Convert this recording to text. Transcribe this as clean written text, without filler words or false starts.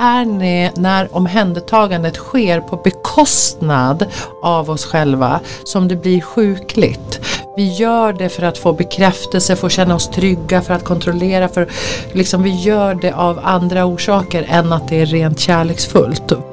är när omhändertagandet sker på bekostnad av oss själva som det blir sjukligt. Vi gör det för att få bekräftelse, för att känna oss trygga, för att kontrollera. För, liksom, vi gör det av andra orsaker än att det är rent kärleksfullt.